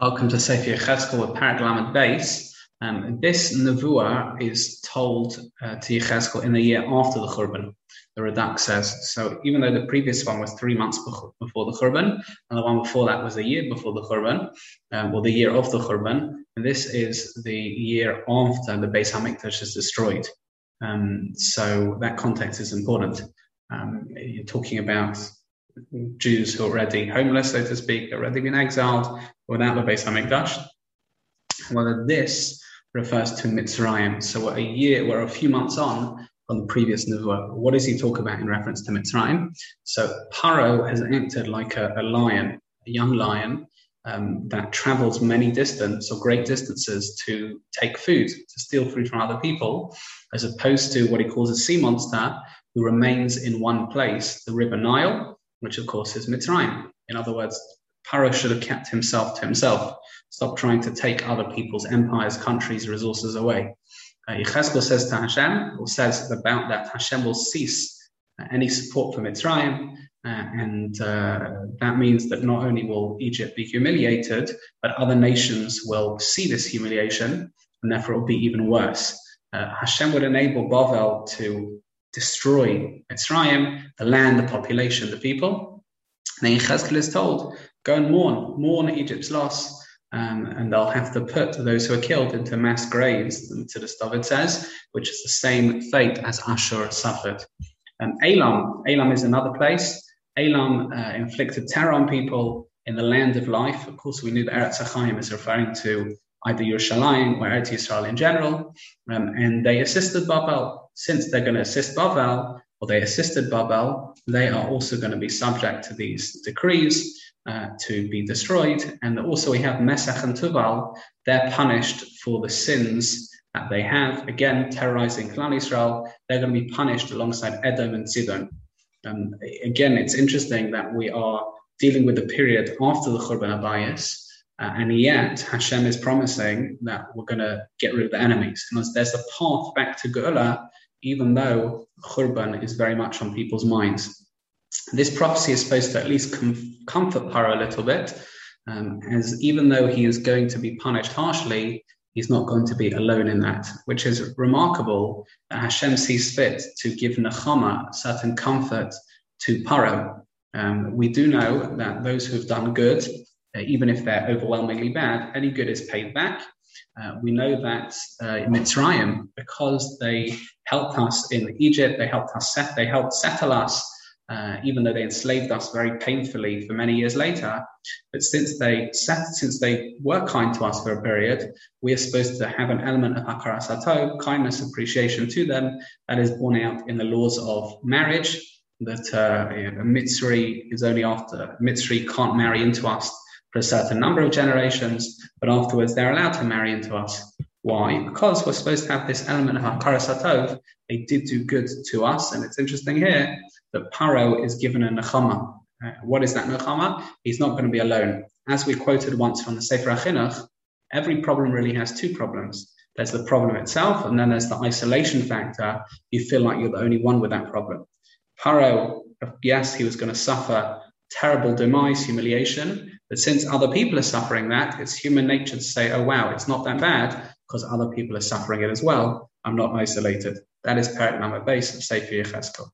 Welcome to Sefer Yechezkel with Paraglamid Beis. This Nebuah is told to Yechezkel in the year after the Khurban, the Redak says. So even though the previous one was 3 months before the Khurban, and the one before that was the year before the Khurban, or the year of the Khurban, and this is the year after the Beis Hamikdash is destroyed. So that context is important. You're talking about Jews who are already homeless, so to speak, already been exiled without the Beis Hamikdash. Whether this refers to Mitzrayim. So we're a few months on from the previous Nuva. What does he talk about in reference to Mitzrayim? So Paro has acted like a lion, a young lion that travels many distance or great distances to take food, to steal food from other people, as opposed to what he calls a sea monster who remains in one place, the river Nile, which of course is Mitzrayim. In other words, Paro should have kept himself to himself. Stop trying to take other people's empires, countries, resources away. Yechezkel says to Hashem, or says about that, Hashem will cease any support for Mitzrayim. That means that not only will Egypt be humiliated, but other nations will see this humiliation, and therefore it will be even worse. Hashem would enable Bavel to destroy Mitzrayim, the land, the population, the people. And Yechezkel is told, go and mourn Egypt's loss, and they'll have to put those who are killed into mass graves, to the David says, which is the same fate as Ashur suffered. Elam is another place. Elam inflicted terror on people in the land of life. Of course, we knew that Eretz HaChaim is referring to either Yerushalayim or Eretz Yisrael in general, and they assisted Bavel. Since they're going to assist Bavel, or they assisted Bavel, they are also going to be subject to these decrees to be destroyed. And also we have Mesach and Tuval, they're punished for the sins that they have. Again, terrorizing Klal Yisrael, they're going to be punished alongside Edom and Sidon. Again, it's interesting that we are dealing with the period after the Khurban Abayis, and yet Hashem is promising that we're going to get rid of the enemies. And there's a path back to Geulah, even though Khurban is very much on people's minds. This prophecy is supposed to at least comfort Paro a little bit, as even though he is going to be punished harshly, he's not going to be alone in that, which is remarkable that Hashem sees fit to give Nechama certain comfort to Paro. We do know that those who have done good, even if they're overwhelmingly bad, any good is paid back. We know that Mitzrayim, because they helped us in Egypt, they helped settle us, even though they enslaved us very painfully for many years later. But since they were kind to us for a period, we are supposed to have an element of Hakarat HaTov, kindness, appreciation to them, that is borne out in the laws of marriage, that Mitzri can't marry into us for a certain number of generations, but afterwards they're allowed to marry into us. Why? Because we're supposed to have this element of Hakarat HaTov. They did do good to us, and it's interesting here that Paro is given a Nechama. What is that Nechama? He's not going to be alone. As we quoted once from the Sefer HaChinuch, every problem really has two problems. There's the problem itself, and then there's the isolation factor. You feel like you're the only one with that problem. Paro, yes, he was going to suffer terrible demise, humiliation, but since other people are suffering that, it's human nature to say, oh wow, it's not that bad, because other people are suffering it as well. I'm not isolated. That is Perek Nun Beis of Sefer Yechezkel.